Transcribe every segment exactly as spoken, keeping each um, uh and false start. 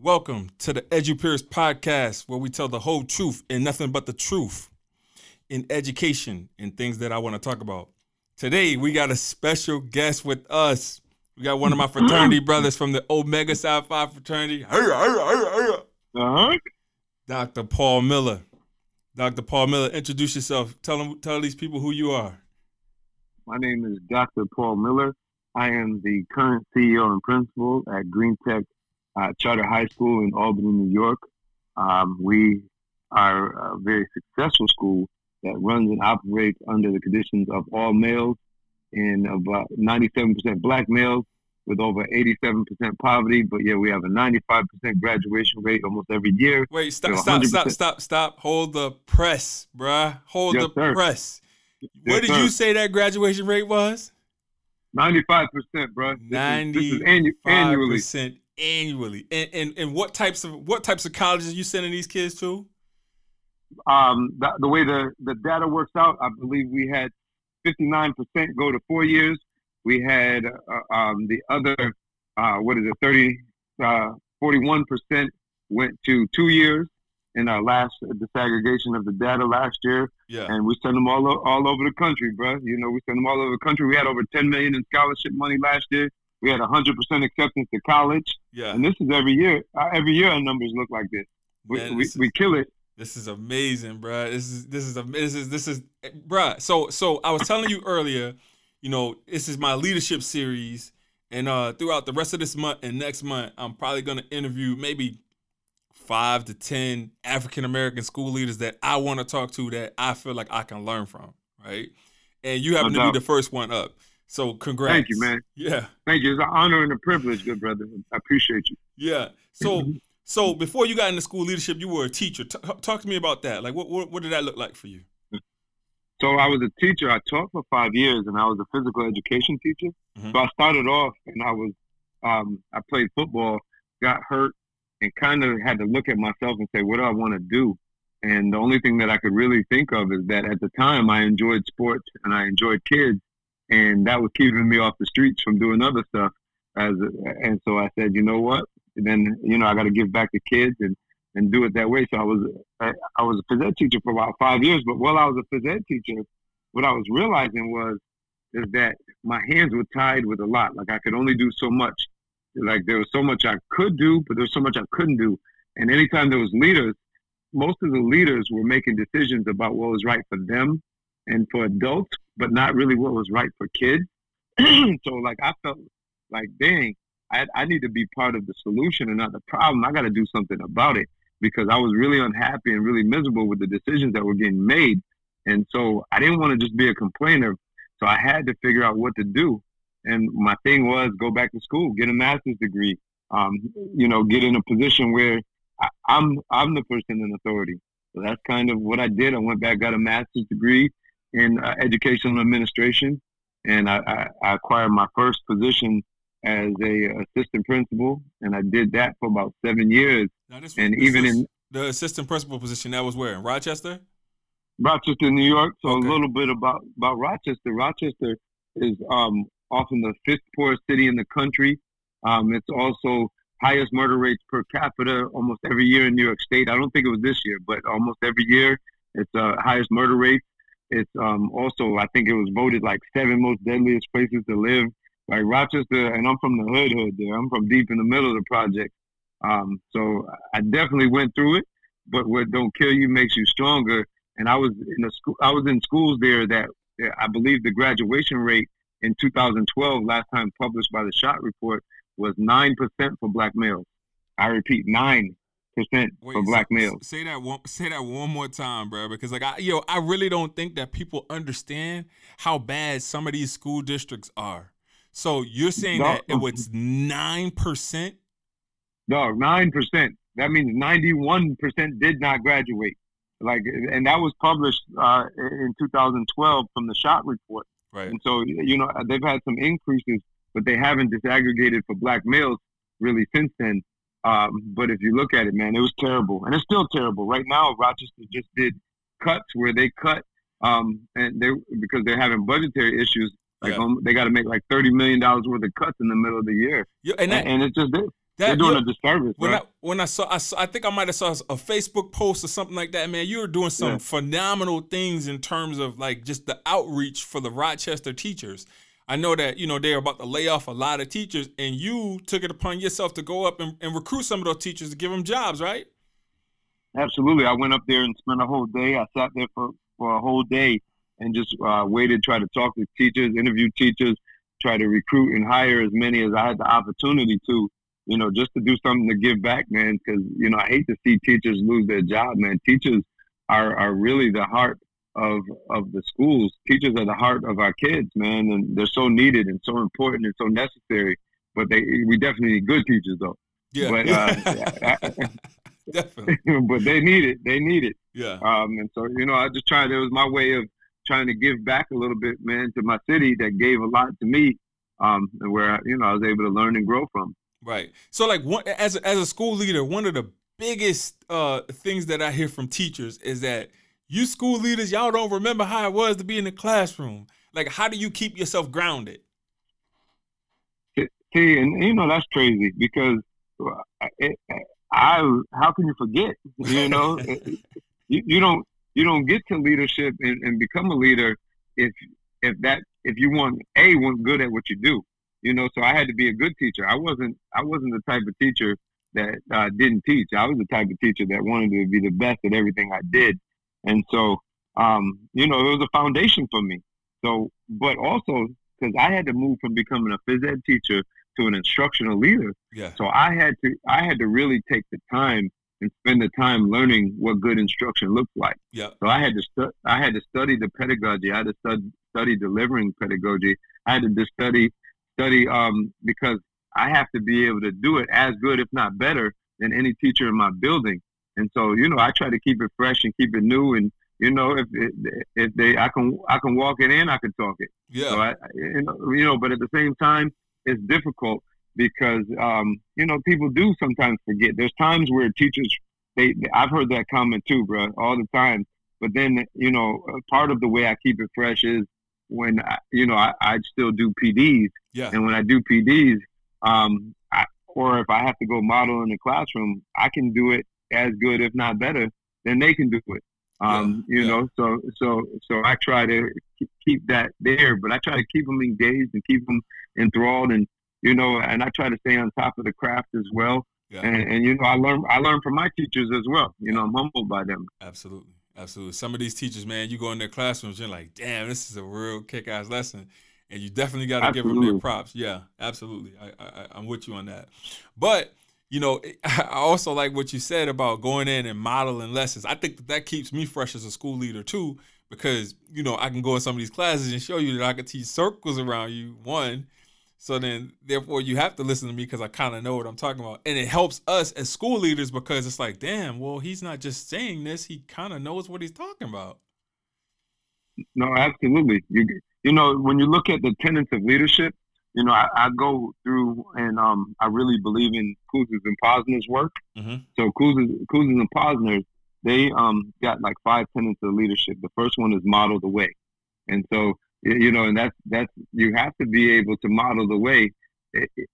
Welcome to the EduPeers podcast, where we tell the whole truth and nothing but the truth in education and things that I want to talk about. Today, we got a special guest with us. We got one of my fraternity brothers from the Omega Psi Phi fraternity, uh-huh. Doctor Paul Miller. Doctor Paul Miller, introduce yourself. Tell them, tell these people who you are. My name is Doctor Paul Miller. I am the current C E O and principal at Green Tech Uh, Charter High School in Albany, New York. Um, we are a very successful school that runs and operates under the conditions of all males and about ninety-seven percent black males with over eighty-seven percent poverty. But yeah, we have a ninety-five percent graduation rate almost every year. Wait, stop, stop, stop, stop, stop. Hold the press, bruh. Hold yes, the sir. press. Yes, what did sir. you say that graduation rate was? ninety-five percent, bruh. ninety-five percent annually. Annually, and, and and what types of what types of colleges are you sending these kids to? Um, the, the way the, the data works out, I believe we had fifty-nine percent go to four years. We had uh, um, the other, uh, what is it, thirty, uh, forty-one percent went to two years in our last disaggregation of the data last year. Yeah. And we sent them all o- all over the country, bro. You know, we sent them all over the country. We had over ten million dollars in scholarship money last year. We had one hundred percent acceptance to college. Yeah. And this is every year. Every year our numbers look like this. We Man, we, this is, we kill it. This is amazing, bro. This is this is this is this is bro. So so I was telling you earlier, you know, this is my leadership series, and uh, throughout the rest of this month and next month, I'm probably going to interview maybe five to ten African American school leaders that I want to talk to that I feel like I can learn from, right? And you happen no doubt. to be the first one up. So congrats. Thank you, man. Yeah. Thank you. It's an honor and a privilege, good brother. I appreciate you. Yeah. So so before you got into school leadership, you were a teacher. T- talk to me about that. Like, what, what what did that look like for you? So I was a teacher. I taught for five years, and I was a physical education teacher. Mm-hmm. So I started off, and I was um, I played football, got hurt, and kind of had to look at myself and say, what do I want to do? And the only thing that I could really think of is that at the time, I enjoyed sports, and I enjoyed kids. And that was keeping me off the streets from doing other stuff. As and so I said, you know what? And then, you know, I got to give back to kids and, and do it that way. So I was I, I was a phys ed teacher for about five years. But while I was a phys ed teacher, what I was realizing was is that my hands were tied with a lot. Like I could only do so much. Like there was so much I could do, but there was so much I couldn't do. And anytime there was leaders, most of the leaders were making decisions about what was right for them and for adults, but not really what was right for kids. So like, I felt like, dang, I, I need to be part of the solution and not the problem. I got to do something about it because I was really unhappy and really miserable with the decisions that were getting made. And so I didn't want to just be a complainer. So I had to figure out what to do. And my thing was go back to school, get a master's degree, um, you know, get in a position where I, I'm, I'm the person in authority. So that's kind of what I did. I went back, got a master's degree in uh, educational administration, and I, I, I acquired my first position as a assistant principal, and I did that for about seven years. Now this, and this even in the assistant principal position, that was where in Rochester, Rochester, New York. So okay. a little bit about, about Rochester. Rochester is um, often the fifth poorest city in the country. Um, it's also highest murder rates per capita almost every year in New York State. I don't think it was this year, but almost every year it's the uh, highest murder rate. It's um, also, I think it was voted like seven most deadliest places to live. Like Rochester, and I'm from the hood hood there. I'm from deep in the middle of the project. Um, so I definitely went through it, but what don't kill you makes you stronger. And I was in a school, I was in schools there that I believe the graduation rate in two thousand twelve, last time published by the SHOT Report, was nine percent for black males. I repeat, nine percent. Wait, for black males. Say that one. Say that one more time, bro. Because like I, yo, I really don't think that people understand how bad some of these school districts are. So you're saying dog, that it was nine percent? No, nine percent. That means ninety-one percent did not graduate. Like, and that was published uh, in two thousand twelve from the SHOT Report. Right. And so you know they've had some increases, but they haven't disaggregated for black males. really since then. Um, but if you look at it, man, it was terrible. And it's still terrible. Right now, Rochester just did cuts where they cut um, and they because they're having budgetary issues. Like yeah. um, they got to make like thirty million dollars worth of cuts in the middle of the year. Yeah, and, that, and, and it's just this. That, they're doing yeah, a disservice. When, right? I, when I, saw, I saw, I think I might have saw a Facebook post or something like that, man, you were doing some yeah. phenomenal things in terms of like just the outreach for the Rochester teachers. I know that, you know, they're about to lay off a lot of teachers, and you took it upon yourself to go up and, and recruit some of those teachers to give them jobs, right? Absolutely. I went up there and spent a whole day. I sat there for, for a whole day and just uh, waited, tried to talk to teachers, interview teachers, try to recruit and hire as many as I had the opportunity to, you know, just to do something to give back, man, because, you know, I hate to see teachers lose their job, man. Teachers are, are really the heart of of the schools. Teachers are the heart of our kids, man, and they're so needed and so important and so necessary. But they we definitely need good teachers, though. Yeah, but, uh, I, definitely. But they need it. They need it. Yeah. Um, and so you know, I just tried. It was my way of trying to give back a little bit, man, to my city that gave a lot to me, um, and where you know I was able to learn and grow from. Right. So, like, one as a, as a school leader, one of the biggest uh things that I hear from teachers is that. You school leaders, y'all don't remember how it was to be in the classroom. Like, how do you keep yourself grounded? See, and you know, that's crazy because it, I, how can you forget? You know, you, you don't, you don't get to leadership and, and become a leader if, if that, if you want a, weren't good at what you do, you know. So I had to be a good teacher. I wasn't, I wasn't the type of teacher that uh, didn't teach. I was the type of teacher that wanted to be the best at everything I did. And so, um, you know, it was a foundation for me. So, but also because I had to move from becoming a phys ed teacher to an instructional leader. Yeah. So I had to, I had to really take the time and spend the time learning what good instruction looks like. Yeah. So I had to, stu- I had to study the pedagogy. I had to stud- study delivering pedagogy. I had to just study, study, um, because I have to be able to do it as good, if not better than any teacher in my building. And so, you know, I try to keep it fresh and keep it new. And, you know, if if they, I can I can walk it in, I can talk it. Yeah. So I, you know, but at the same time, it's difficult because, um, you know, people do sometimes forget. There's times where teachers, they I've heard that comment too, bro, all the time. But then, you know, part of the way I keep it fresh is when, I, you know, I, I still do P Ds. Yeah. And when I do P Ds, um, I, or if I have to go model in the classroom, I can do it as good, if not better, than they can do it. Um, yeah, you yeah. know, so so so I try to keep that there, but I try to keep them engaged and keep them enthralled, and you know, and I try to stay on top of the craft as well. Yeah. And, and you know, I learn I learn from my teachers as well. You know, I'm humbled by them. Absolutely, absolutely. Some of these teachers, man, you go in their classrooms, you're like, damn, this is a real kick-ass lesson. And you definitely got to give them their props. Yeah, absolutely. I, I I'm with you on that, but. You know, I also like what you said about going in and modeling lessons. I think that that keeps me fresh as a school leader, too, because, you know, I can go in some of these classes and show you that I can teach circles around you, one. So then, therefore, you have to listen to me because I kind of know what I'm talking about. And it helps us as school leaders because it's like, damn, well, he's not just saying this. He kind of knows what he's talking about. No, absolutely. You, you know, when you look at the tenets of leadership, you know, I, I go through and um, I really believe in Kouzes and Posner's work. Mm-hmm. So Kouzes, Kouzes and Posner, they um, got like five tenets of leadership. The first one is model the way. And so, you know, and that's, that's you have to be able to model the way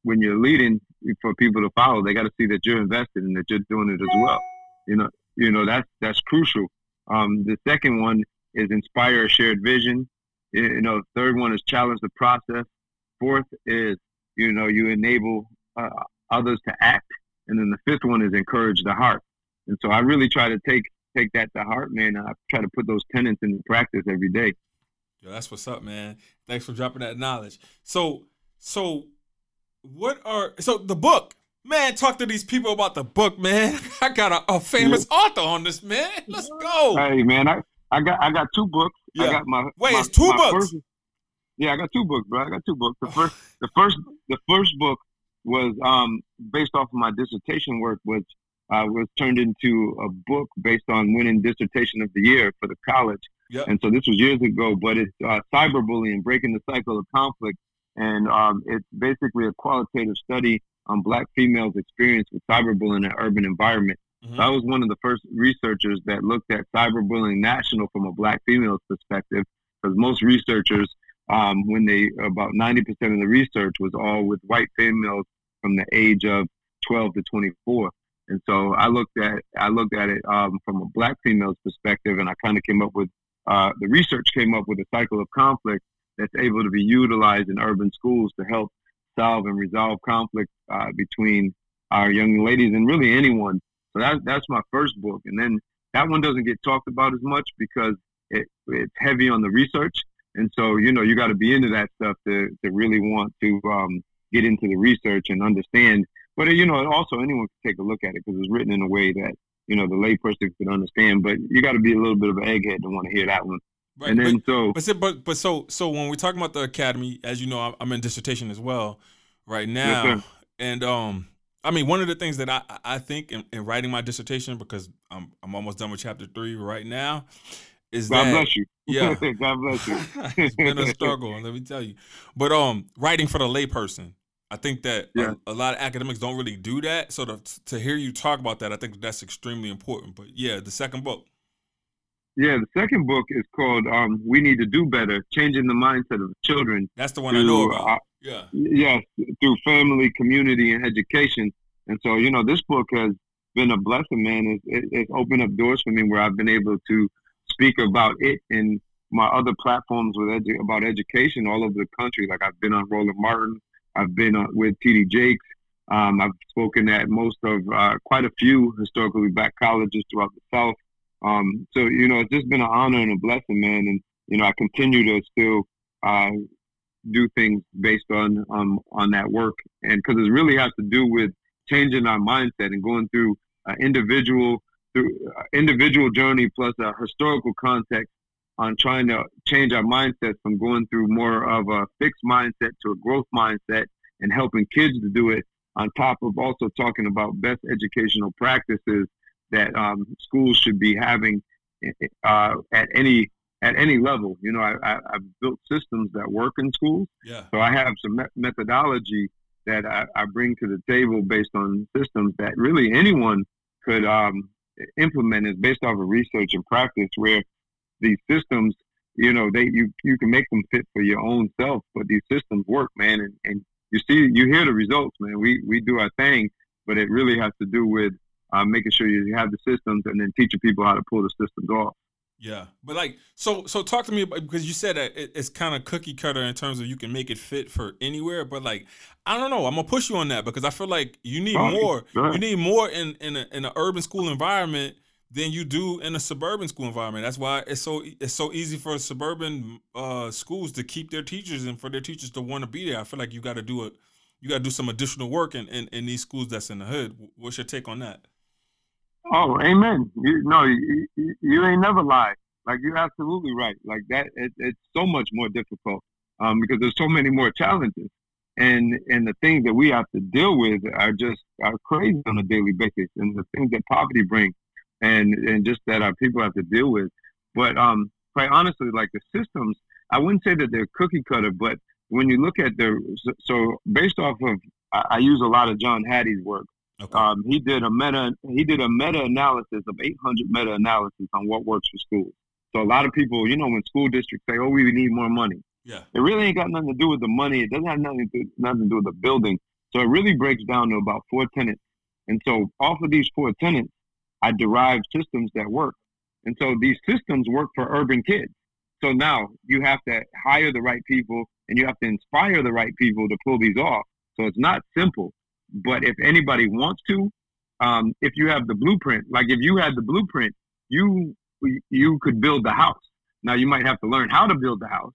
when you're leading for people to follow. They got to see that you're invested and that you're doing it as well. You know, you know that's that's crucial. Um, the second one is inspire a shared vision. You know, the third one is challenge the process. Fourth is, you know, you enable uh, others to act. And then the fifth one is encourage the heart. And so I really try to take take that to heart, man. I try to put those tenets into practice every day. Yo, that's what's up, man. Thanks for dropping that knowledge. So, so what are, so the book, man, talk to these people about the book, man. I got a, a famous yeah. author on this, man. Let's go. Hey, man, I, I got I got two books. Yeah. I got my Wait, my, it's two books. First, Yeah, I got two books, bro. I got two books. The first, the first, the first book was um, based off of my dissertation work, which uh, was turned into a book based on winning dissertation of the year for the college. Yep. And so this was years ago, but it's uh, cyberbullying, breaking the cycle of conflict, and um, it's basically a qualitative study um, Black females' experience with cyberbullying in urban environments. Mm-hmm. So I was one of the first researchers that looked at cyberbullying national from a Black female's perspective, because most researchers, um, when they, about ninety percent of the research was all with white females from the age of twelve to twenty-four. And so I looked at I looked at it um, from a Black female's perspective, and I kind of came up with, uh, the research came up with a cycle of conflict that's able to be utilized in urban schools to help solve and resolve conflict uh, between our young ladies and really anyone. So that, that's my first book. And then that one doesn't get talked about as much because it, it's heavy on the research. And so, you know, you got to be into that stuff to, to really want to um, get into the research and understand. But, you know, also anyone can take a look at it because it's written in a way that, you know, the layperson could understand. But you got to be a little bit of an egghead to want to hear that one. Right. And then but, so, but so, but but so so when we're talking about the academy, as you know, I'm, I'm in dissertation as well right now. Yes, sir. And um, I mean, one of the things that I I think in, in writing my dissertation, because I'm I'm almost done with chapter three right now, is God that bless you. Yeah, God bless you. It's been a struggle, let me tell you. But um, writing for the layperson, I think that yeah. a, a lot of academics don't really do that. So to to hear you talk about that, I think that's extremely important. But yeah, the second book. Yeah, the second book is called um, "We Need to Do Better: Changing the Mindset of Children." That's the one through, I know about. Uh, yeah, yes, through family, community, and education. And so, you know, this book has been a blessing, man. It, it, it's opened up doors for me where I've been able to speak about it in my other platforms with edu- about education all over the country. Like I've been on Roland Martin, I've been on, with T D Jakes. Um, I've spoken at most of uh, quite a few historically Black colleges throughout the South. Um, so, you know, it's just been an honor and a blessing, man. And, you know, I continue to still uh, do things based on, um, on that work. And because it really has to do with changing our mindset and going through an individual, through, uh, individual journey plus a historical context on trying to change our mindset from going through more of a fixed mindset to a growth mindset and helping kids to do it on top of also talking about best educational practices that um, schools should be having uh, at any at any level. You know, I, I, I've built systems that work in schools. Yeah. So I have some me- methodology that I, I bring to the table based on systems that really anyone could um, implement is based off of research and practice where these systems, you know, they you, you can make them fit for your own self, but these systems work, man. And, and you see, you hear the results, man. We, we do our thing, but it really has to do with Uh, making sure you have the systems and then teaching people how to pull the systems off. Yeah. But like, so, so talk to me about, because you said that it, it's kind of cookie cutter in terms of you can make it fit for anywhere, but like, I don't know, I'm gonna push you on that because I feel like you need oh, more, sure. you need more in, in a, in an urban school environment than you do in a suburban school environment. That's why it's so, it's so easy for suburban uh, schools to keep their teachers and for their teachers to want to be there. I feel like you got to do it. You got to do some additional work in, in, in these schools that's in the hood. What's your take on that? Oh, amen. You, no, you, you ain't never lied. Like, you're absolutely right. Like, that, it, it's so much more difficult um, because there's so many more challenges. And and the things that we have to deal with are just are crazy on a daily basis, and the things that poverty brings and, and just that our people have to deal with. But um, quite honestly, like, the systems, I wouldn't say that they're cookie cutter, but when you look at the – so based off of – I use a lot of John Hattie's work. Okay. Um, he did a meta he did a meta analysis of eight hundred meta analysis on what works for schools. So a lot of people, you know, when school districts say, "Oh, we need more money," yeah, it really ain't got nothing to do with the money. It doesn't have nothing to, nothing to do with the building. So it really breaks down to about four tenets. And so off of these four tenets, I derive systems that work. And so these systems work for urban kids. So now you have to hire the right people and you have to inspire the right people to pull these off. So it's not simple. But if anybody wants to, um, if you have the blueprint, like if you had the blueprint, you you could build the house. Now, you might have to learn how to build the house,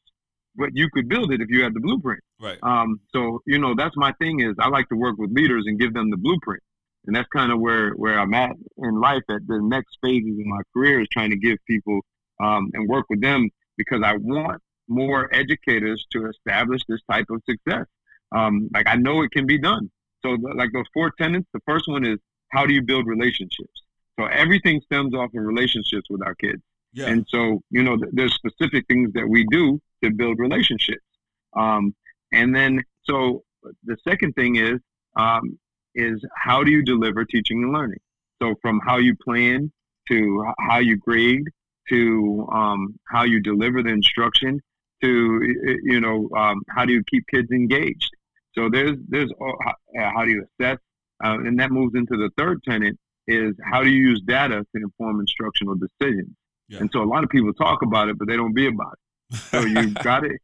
but you could build it if you had the blueprint. Right. Um, so, you know, that's my thing is I like to work with leaders and give them the blueprint. And that's kind of where, where I'm at in life at the next phases of my career is trying to give people um, and work with them because I want more educators to establish this type of success. Um, like I know it can be done. So like those four tenets, the first one is how do you build relationships? So everything stems off of relationships with our kids. Yeah. And so, you know, th- there's specific things that we do to build relationships. Um, and then, so the second thing is um, is how do you deliver teaching and learning? So from how you plan to how you grade to um, how you deliver the instruction to, you know, um, how do you keep kids engaged? So there's, there's uh, how do you assess? Uh, and that moves into the third tenet is how do you use data to inform instructional decisions? Yeah. And so a lot of people talk about it, but they don't be about it. So you got to,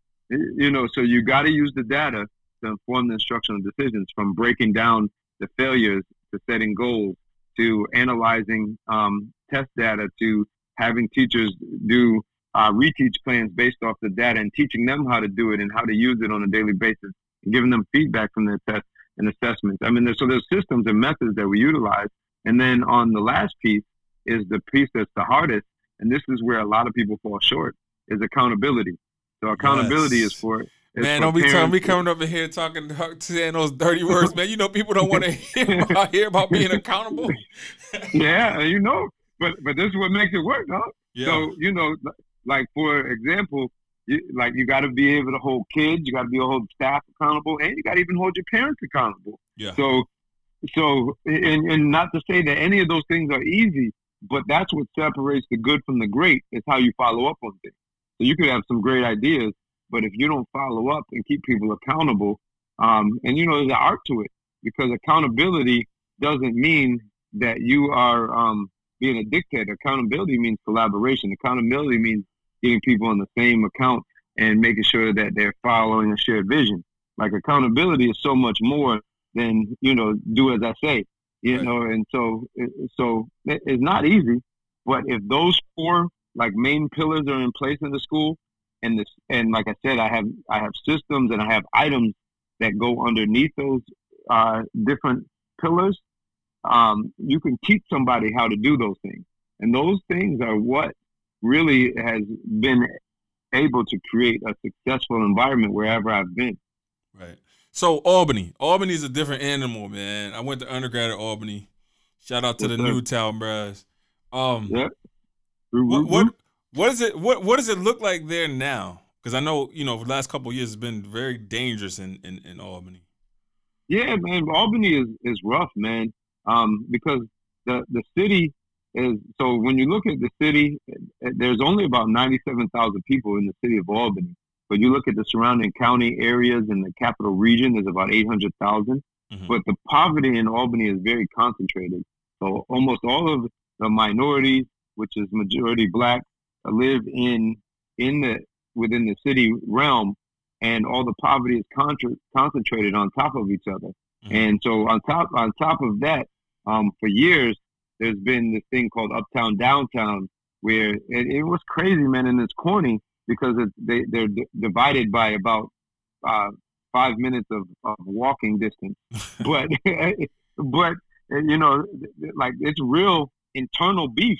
you know, so you got to use the data to inform the instructional decisions, from breaking down the failures to setting goals to analyzing um, test data to having teachers do uh, reteach plans based off the data and teaching them how to do it and how to use it on a daily basis and giving them feedback from their tests and assessments. I mean, there's, so there's systems and methods that we utilize. And then on the last piece is the piece that's the hardest. And this is where a lot of people fall short, is accountability. So accountability yes. is for it. Man, don't be telling me coming over here talking, saying those dirty words, man. You know, people don't want to hear about, hear about being accountable. Yeah, you know, but but this is what makes it work, huh? Yeah. So, you know, like, for example, you, like you got to be able to hold kids, you got to be able to hold staff accountable, and you got to even hold your parents accountable. Yeah. So, so and, and not to say that any of those things are easy, but that's what separates the good from the great, is how you follow up on things. So you could have some great ideas, but if you don't follow up and keep people accountable, um, and you know, there's an art to it, because accountability doesn't mean that you are um, being a dictator. Accountability means collaboration. Accountability means getting people on the same account and making sure that they're following a shared vision. Like, accountability is so much more than, you know, do as I say, you right. know, and so, so it's not easy, but if those four like main pillars are in place in the school, and this, and like I said, I have I have systems and I have items that go underneath those uh, different pillars. Um, you can teach somebody how to do those things, and those things are what really has been able to create a successful environment wherever I've been. Right. So Albany, Albany is a different animal, man. I went to undergrad at Albany. Shout out to yes, the sir. Newtown Brass. Um, yep. What? what What is it? What What does it look like there now? Because I know, you know, for the last couple of years, it's been very dangerous in, in, in Albany. Yeah, man, Albany is, is rough, man. Um, because the the city is, so when you look at the city, there's only about ninety-seven thousand people in the city of Albany. But you look at the surrounding county areas and the capital region, there's about eight hundred thousand. Mm-hmm. But the poverty in Albany is very concentrated. So almost all of the minorities, which is majority Black, live in in the within the city realm, and all the poverty is contra- concentrated on top of each other. Mm-hmm. And so on top on top of that, um, for years there's been this thing called Uptown Downtown, where it, it was crazy, man, and it's corny because it's, they they're d- divided by about uh, five minutes of, of walking distance, but but you know, like, it's real internal beef.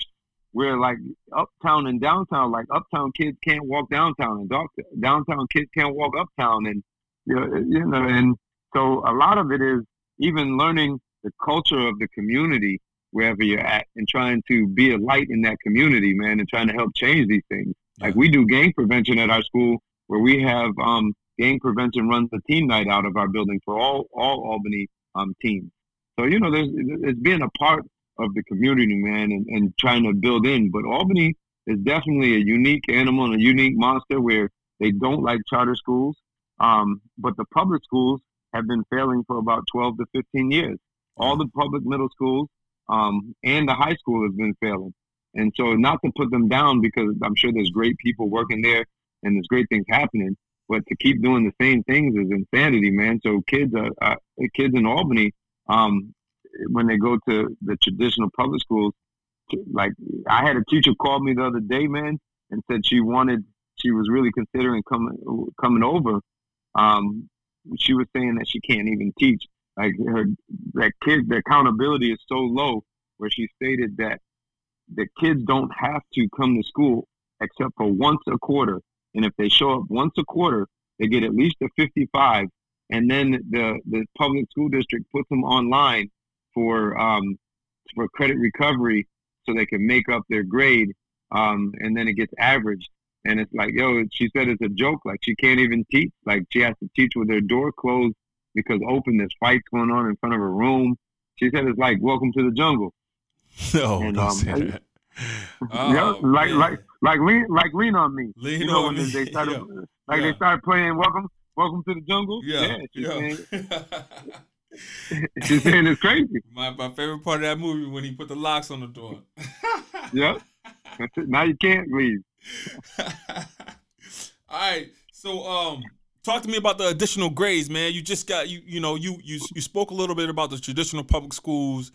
Where, like, uptown and downtown, like, uptown kids can't walk downtown, and doc- downtown kids can't walk uptown, and you know, you know, and so a lot of it is even learning the culture of the community wherever you're at, and trying to be a light in that community, man, and trying to help change these things. Yeah. Like, we do gang prevention at our school, where we have um, gang prevention runs the team night out of our building for all all Albany um, teams. So, you know, there's it's being a part of the community, man, and, and trying to build in. But Albany is definitely a unique animal and a unique monster, where they don't like charter schools. Um, but the public schools have been failing for about twelve to fifteen years. All the public middle schools um, and the high school has been failing. And so, not to put them down, because I'm sure there's great people working there and there's great things happening, but to keep doing the same things is insanity, man. So kids are, are kids in Albany, um, when they go to the traditional public schools, like, I had a teacher call me the other day, man, and said she wanted, she was really considering coming, coming over. Um, she was saying that she can't even teach. Like, her, that kid, the accountability is so low, where she stated that the kids don't have to come to school except for once a quarter. And if they show up once a quarter, they get at least a fifty-five. And then the, the public school district puts them online for um, for credit recovery, so they can make up their grade, um, and then it gets averaged. And it's like, yo, she said it's a joke. Like, she can't even teach. Like, she has to teach with her door closed because open, there's fights going on in front of her room. She said it's like Welcome to the Jungle. No, and, don't um, say that. Oh, yeah, like, like like lean like lean on me. Lean you know, on when me. They started, yeah. Like yeah. they started playing Welcome Welcome to the Jungle. Yeah, yeah. She's saying, she's saying it's crazy. My my favorite part of that movie when he put the locks on the door. Yeah. Now you can't leave. All right. So um talk to me about the additional grades, man. You just got you you know, you you you spoke a little bit about the traditional public schools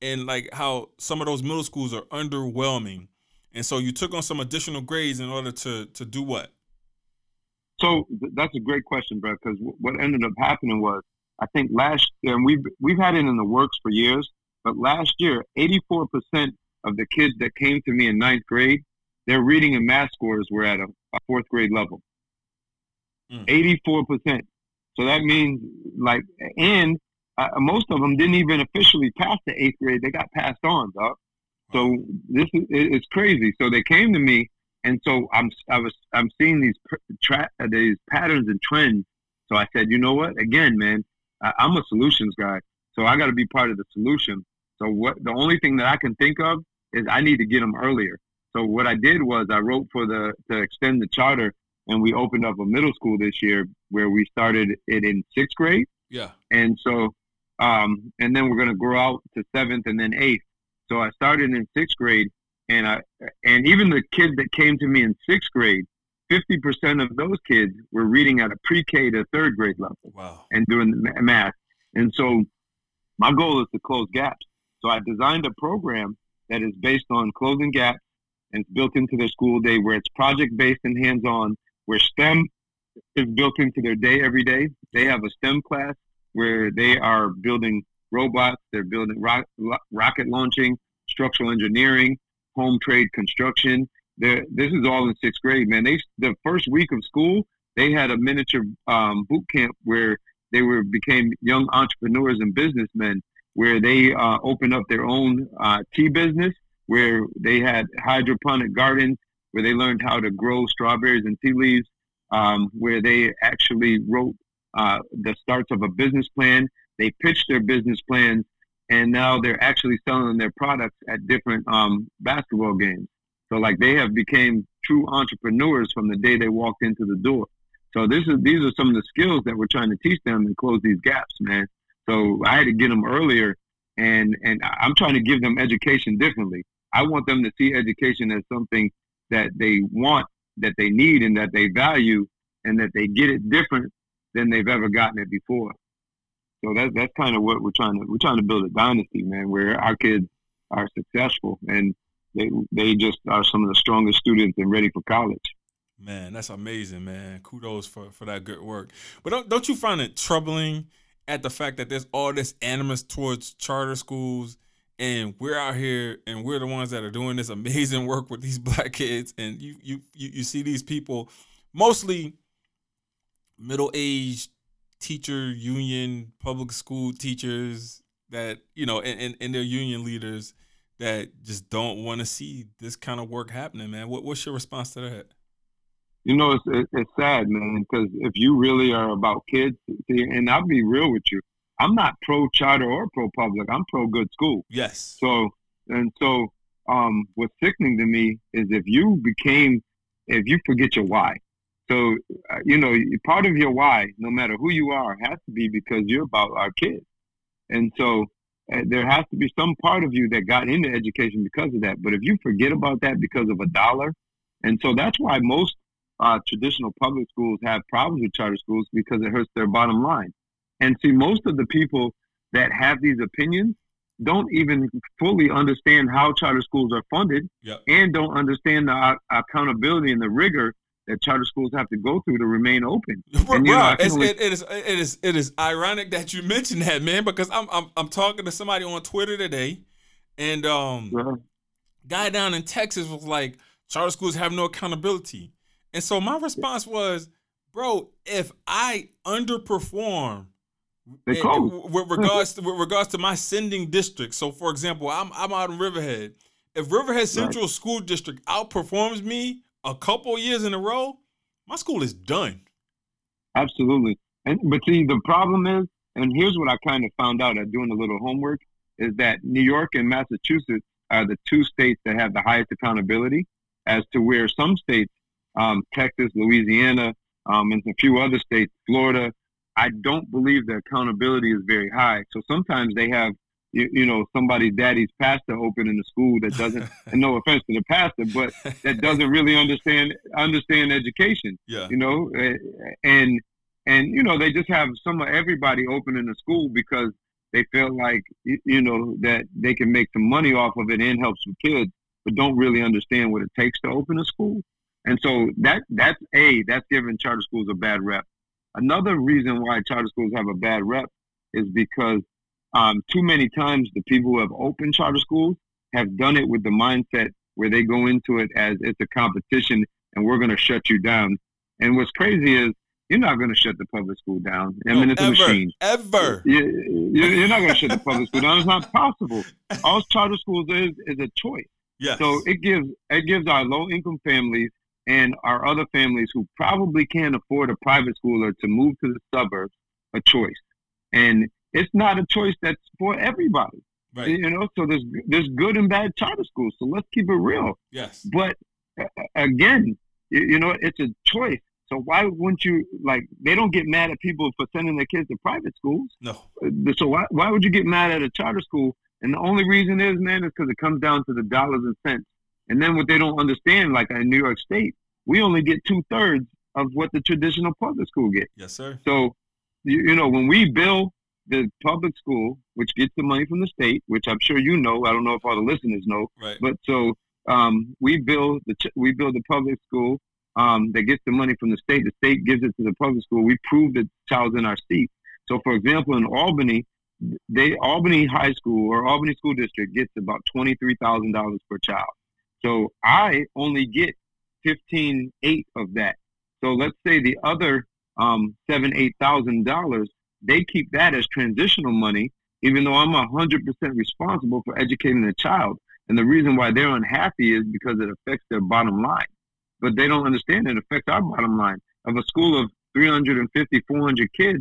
and like how some of those middle schools are underwhelming. And so you took on some additional grades in order to to do what? So th- that's a great question, Brett, because w- what ended up happening was, I think last year, and we've, we've had it in the works for years, but last year, eighty-four percent of the kids that came to me in ninth grade, their reading and math scores were at a, a fourth grade level. Mm. eighty-four percent. So that means like, and Uh, most of them didn't even officially pass the eighth grade. They got passed on, dog. So this is it, it's crazy. So they came to me, and so I'm I was I'm seeing these tra- these patterns and trends. So I said, you know what? Again, man, I, I'm a solutions guy, so I got to be part of the solution. So what? The only thing that I can think of is I need to get them earlier. So what I did was I wrote for the to extend the charter, and we opened up a middle school this year where we started it in sixth grade. Yeah, and so. Um, and then we're going to grow out to seventh and then eighth. So I started in sixth grade, and I and even the kids that came to me in sixth grade, fifty percent of those kids were reading at a pre-K to third grade level. Wow. And doing the math. And so my goal is to close gaps. So I designed a program that is based on closing gaps, and it's built into their school day, where it's project-based and hands-on, where STEM is built into their day every day. They have a STEM class where they are building robots, they're building rock, rocket launching, structural engineering, home trade construction. They're, this is all in sixth grade, man. They the first week of school, they had a miniature um, boot camp where they were became young entrepreneurs and businessmen, where they uh, opened up their own uh, tea business, where they had hydroponic gardens, where they learned how to grow strawberries and tea leaves, um, where they actually wrote Uh, the starts of a business plan. They pitched their business plans, and now they're actually selling their products at different um, basketball games. So, like, they have became true entrepreneurs from the day they walked into the door. So, this is these are some of the skills that we're trying to teach them and close these gaps, man. So, I had to get them earlier, and and I'm trying to give them education differently. I want them to see education as something that they want, that they need, and that they value, and that they get it different than they've ever gotten it before. So that's that's kind of what we're trying to we're trying to build a dynasty, man, where our kids are successful and they they just are some of the strongest students and ready for college. Man, that's amazing, man. Kudos for, for that good work. But don't, don't you find it troubling at the fact that there's all this animus towards charter schools, and we're out here and we're the ones that are doing this amazing work with these black kids, and you you you, you see these people, mostly middle-aged teacher union, public school teachers that, you know, and, and, and their union leaders that just don't want to see this kind of work happening, man. What, what's your response to that? You know, it's, it's sad, man, because if you really are about kids, and I'll be real with you, I'm not pro-charter or pro-public. I'm pro-good school. Yes. So, and so um, what's sickening to me is if you became, if you forget your why. So, uh, you know, part of your why, no matter who you are, has to be because you're about our kids. And so uh, there has to be some part of you that got into education because of that. But if you forget about that because of a dollar, and so that's why most uh, traditional public schools have problems with charter schools, because it hurts their bottom line. And see, most of the people that have these opinions don't even fully understand how charter schools are funded. Yep. And don't understand the uh, accountability and the rigor that charter schools have to go through to remain open. And, you know, it's, only... it, it is it is it is ironic that you mentioned that, man, because I'm I'm I'm talking to somebody on Twitter today, and um, yeah. guy down in Texas was like, charter schools have no accountability, and so my response was, bro, if I underperform, it, with regards to, with regards to my sending district. So, for example, I'm I'm out in Riverhead. If Riverhead Central right. School District outperforms me a couple years in a row, my school is done. Absolutely. And but see, the problem is, and here's what I kind of found out at doing a little homework, is that New York and Massachusetts are the two states that have the highest accountability, as to where some states, um, Texas, Louisiana, um, and a few other states, Florida, I don't believe the accountability is very high. So sometimes they have, you, you know, somebody's daddy's pastor open in the school that doesn't, and no offense to the pastor, but that doesn't really understand, understand education, yeah. you know, and, and, you know, they just have some of everybody open in the school because they feel like, you know, that they can make some money off of it and help some kids, but don't really understand what it takes to open a school. And so that that's a, that's giving charter schools a bad rep. Another reason why charter schools have a bad rep is because um, too many times the people who have opened charter schools have done it with the mindset where they go into it as it's a competition and we're going to shut you down. And what's crazy is, you're not going to shut the public school down. I mean, no, it's ever, a machine. Ever. You, you, you're not going to shut the public school down. It's not possible. All charter schools is is a choice. Yes. So it gives it gives our low-income families and our other families who probably can't afford a private schooler to move to the suburbs a choice. And it's not a choice that's for everybody. Right. You know, so there's, there's good and bad charter schools. So let's keep it real. Yes. But, again, you, you know, it's a choice. So why wouldn't you, like, they don't get mad at people for sending their kids to private schools. No. So why why would you get mad at a charter school? And the only reason is, man, is because it comes down to the dollars and cents. And then what they don't understand, like in New York State, we only get two-thirds of what the traditional public school gets. Yes, sir. So, you, you know, when we build the public school, which gets the money from the state, which I'm sure you know, I don't know if all the listeners know, right. but so um, we build the we build the public school. Um, that gets the money from the state. The state gives it to the public school. We prove that the child's in our seat. So, for example, in Albany, they Albany High School or Albany School District gets about twenty-three thousand dollars per child. So I only get fifteen eight of that. So let's say the other um, seven eight thousand dollars, they keep that as transitional money, even though I'm a hundred percent responsible for educating the child. And the reason why they're unhappy is because it affects their bottom line. But they don't understand it affects our bottom line. Of a school of three hundred fifty, four hundred kids,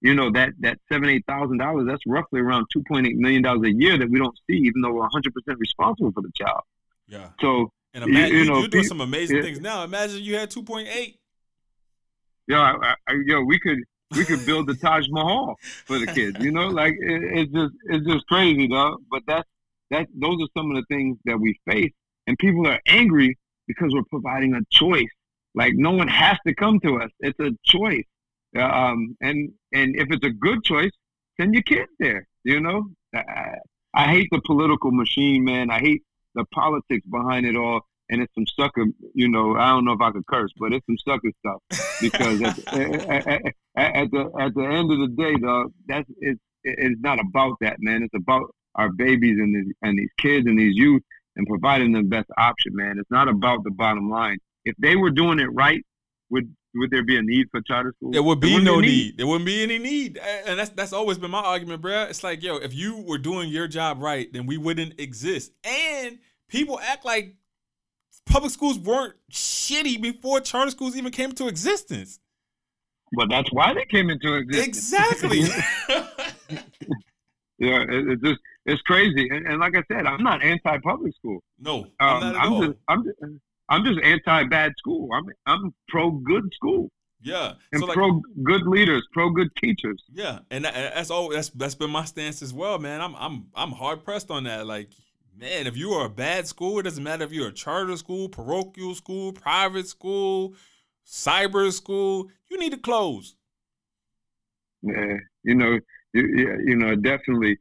you know, that, that seven thousand, eight thousand dollars, that's roughly around two point eight million dollars a year that we don't see, even though we're one hundred percent responsible for the child. Yeah. So, and imagine, you, you know, you're doing some amazing it, things now. Imagine you had two point eight. Yeah, I, I, yo, we could we could build the Taj Mahal for the kids. You know, like it, it's just it's just crazy, dog. But that's that those are some of the things that we face, and people are angry. Because we're providing a choice, like no one has to come to us. It's a choice, um, and and if it's a good choice, send your kids there. You know, I, I hate the political machine, man. I hate the politics behind it all, and it's some sucker. You know, I don't know if I could curse, but it's some sucker stuff. Because at, at, at, at the at the end of the day, dog, that's it's it's not about that, man. It's about our babies and these, and these kids and these youth. And providing them the best option, man. It's not about the bottom line. If they were doing it right, would would there be a need for charter schools? There would be there no need. need. There wouldn't be any need. And that's that's always been my argument, bro. It's like, yo, if you were doing your job right, then we wouldn't exist. And people act like public schools weren't shitty before charter schools even came into existence. But that's why they came into existence. Exactly. Yeah, it, it just it's crazy, and, and like I said, I'm not anti-public school. No, um, I'm not at I'm all. Just, I'm just I'm just anti-bad school. I'm I'm pro-good school. Yeah, and so like, pro-good leaders, pro-good teachers. Yeah, and that's all. That's that's been my stance as well, man. I'm I'm I'm hard pressed on that. Like, man, if you are a bad school, it doesn't matter if you're a charter school, parochial school, private school, cyber school. You need to close. Yeah, you know. You, you know, definitely,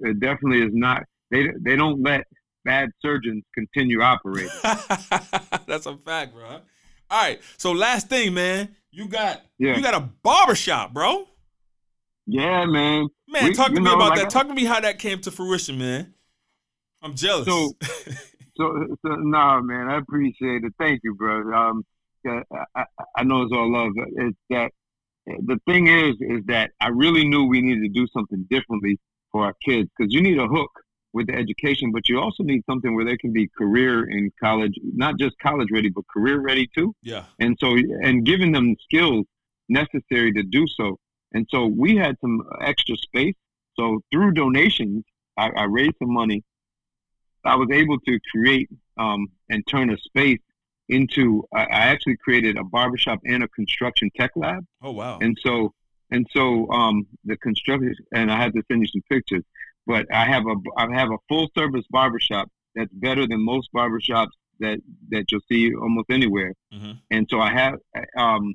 it definitely is not. They they don't let bad surgeons continue operating. That's a fact, bro. All right. So last thing, man, you got yeah. you got a barbershop, bro. Yeah, man. Man, we, talk to me know, about like that. I, talk to me how that came to fruition, man. I'm jealous. So, so, so nah, man. I appreciate it. Thank you, bro. Um, I, I, I know it's all love. It's that. The thing is, is that I really knew we needed to do something differently for our kids because you need a hook with the education, but you also need something where they can be career and college, not just college ready, but career ready too. Yeah. And so, and giving them skills necessary to do so. And so we had some extra space. So through donations, I, I raised some money. I was able to create um, and turn a space into, I, I actually created a barbershop and a construction tech lab. Oh, wow. And so, and so um, the construction, and I had to send you some pictures, but I have a, I have a full service barbershop that's better than most barbershops that, that you'll see almost anywhere. Mm-hmm. And so I have, um,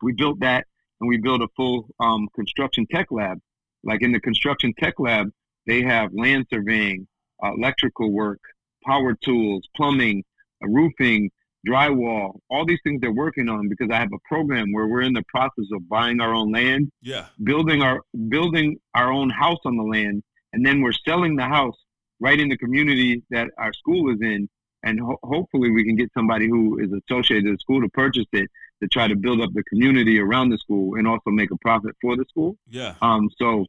we built that, and we built a full um, construction tech lab. Like in the construction tech lab, they have land surveying, uh, electrical work, power tools, plumbing, uh, roofing, drywall, all these things they're working on, because I have a program where we're in the process of buying our own land, yeah, building our building our own house on the land, and then we're selling the house right in the community that our school is in, and ho- hopefully we can get somebody who is associated with the school to purchase it, to try to build up the community around the school and also make a profit for the school. Yeah. Um. So,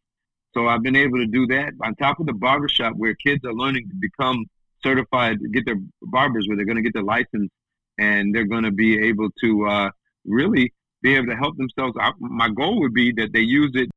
so I've been able to do that on top of the barbershop, where kids are learning to become certified, get their barbers, where they're going to get their license, and they're going to be able to uh, really be able to help themselves. I, my goal would be that they use it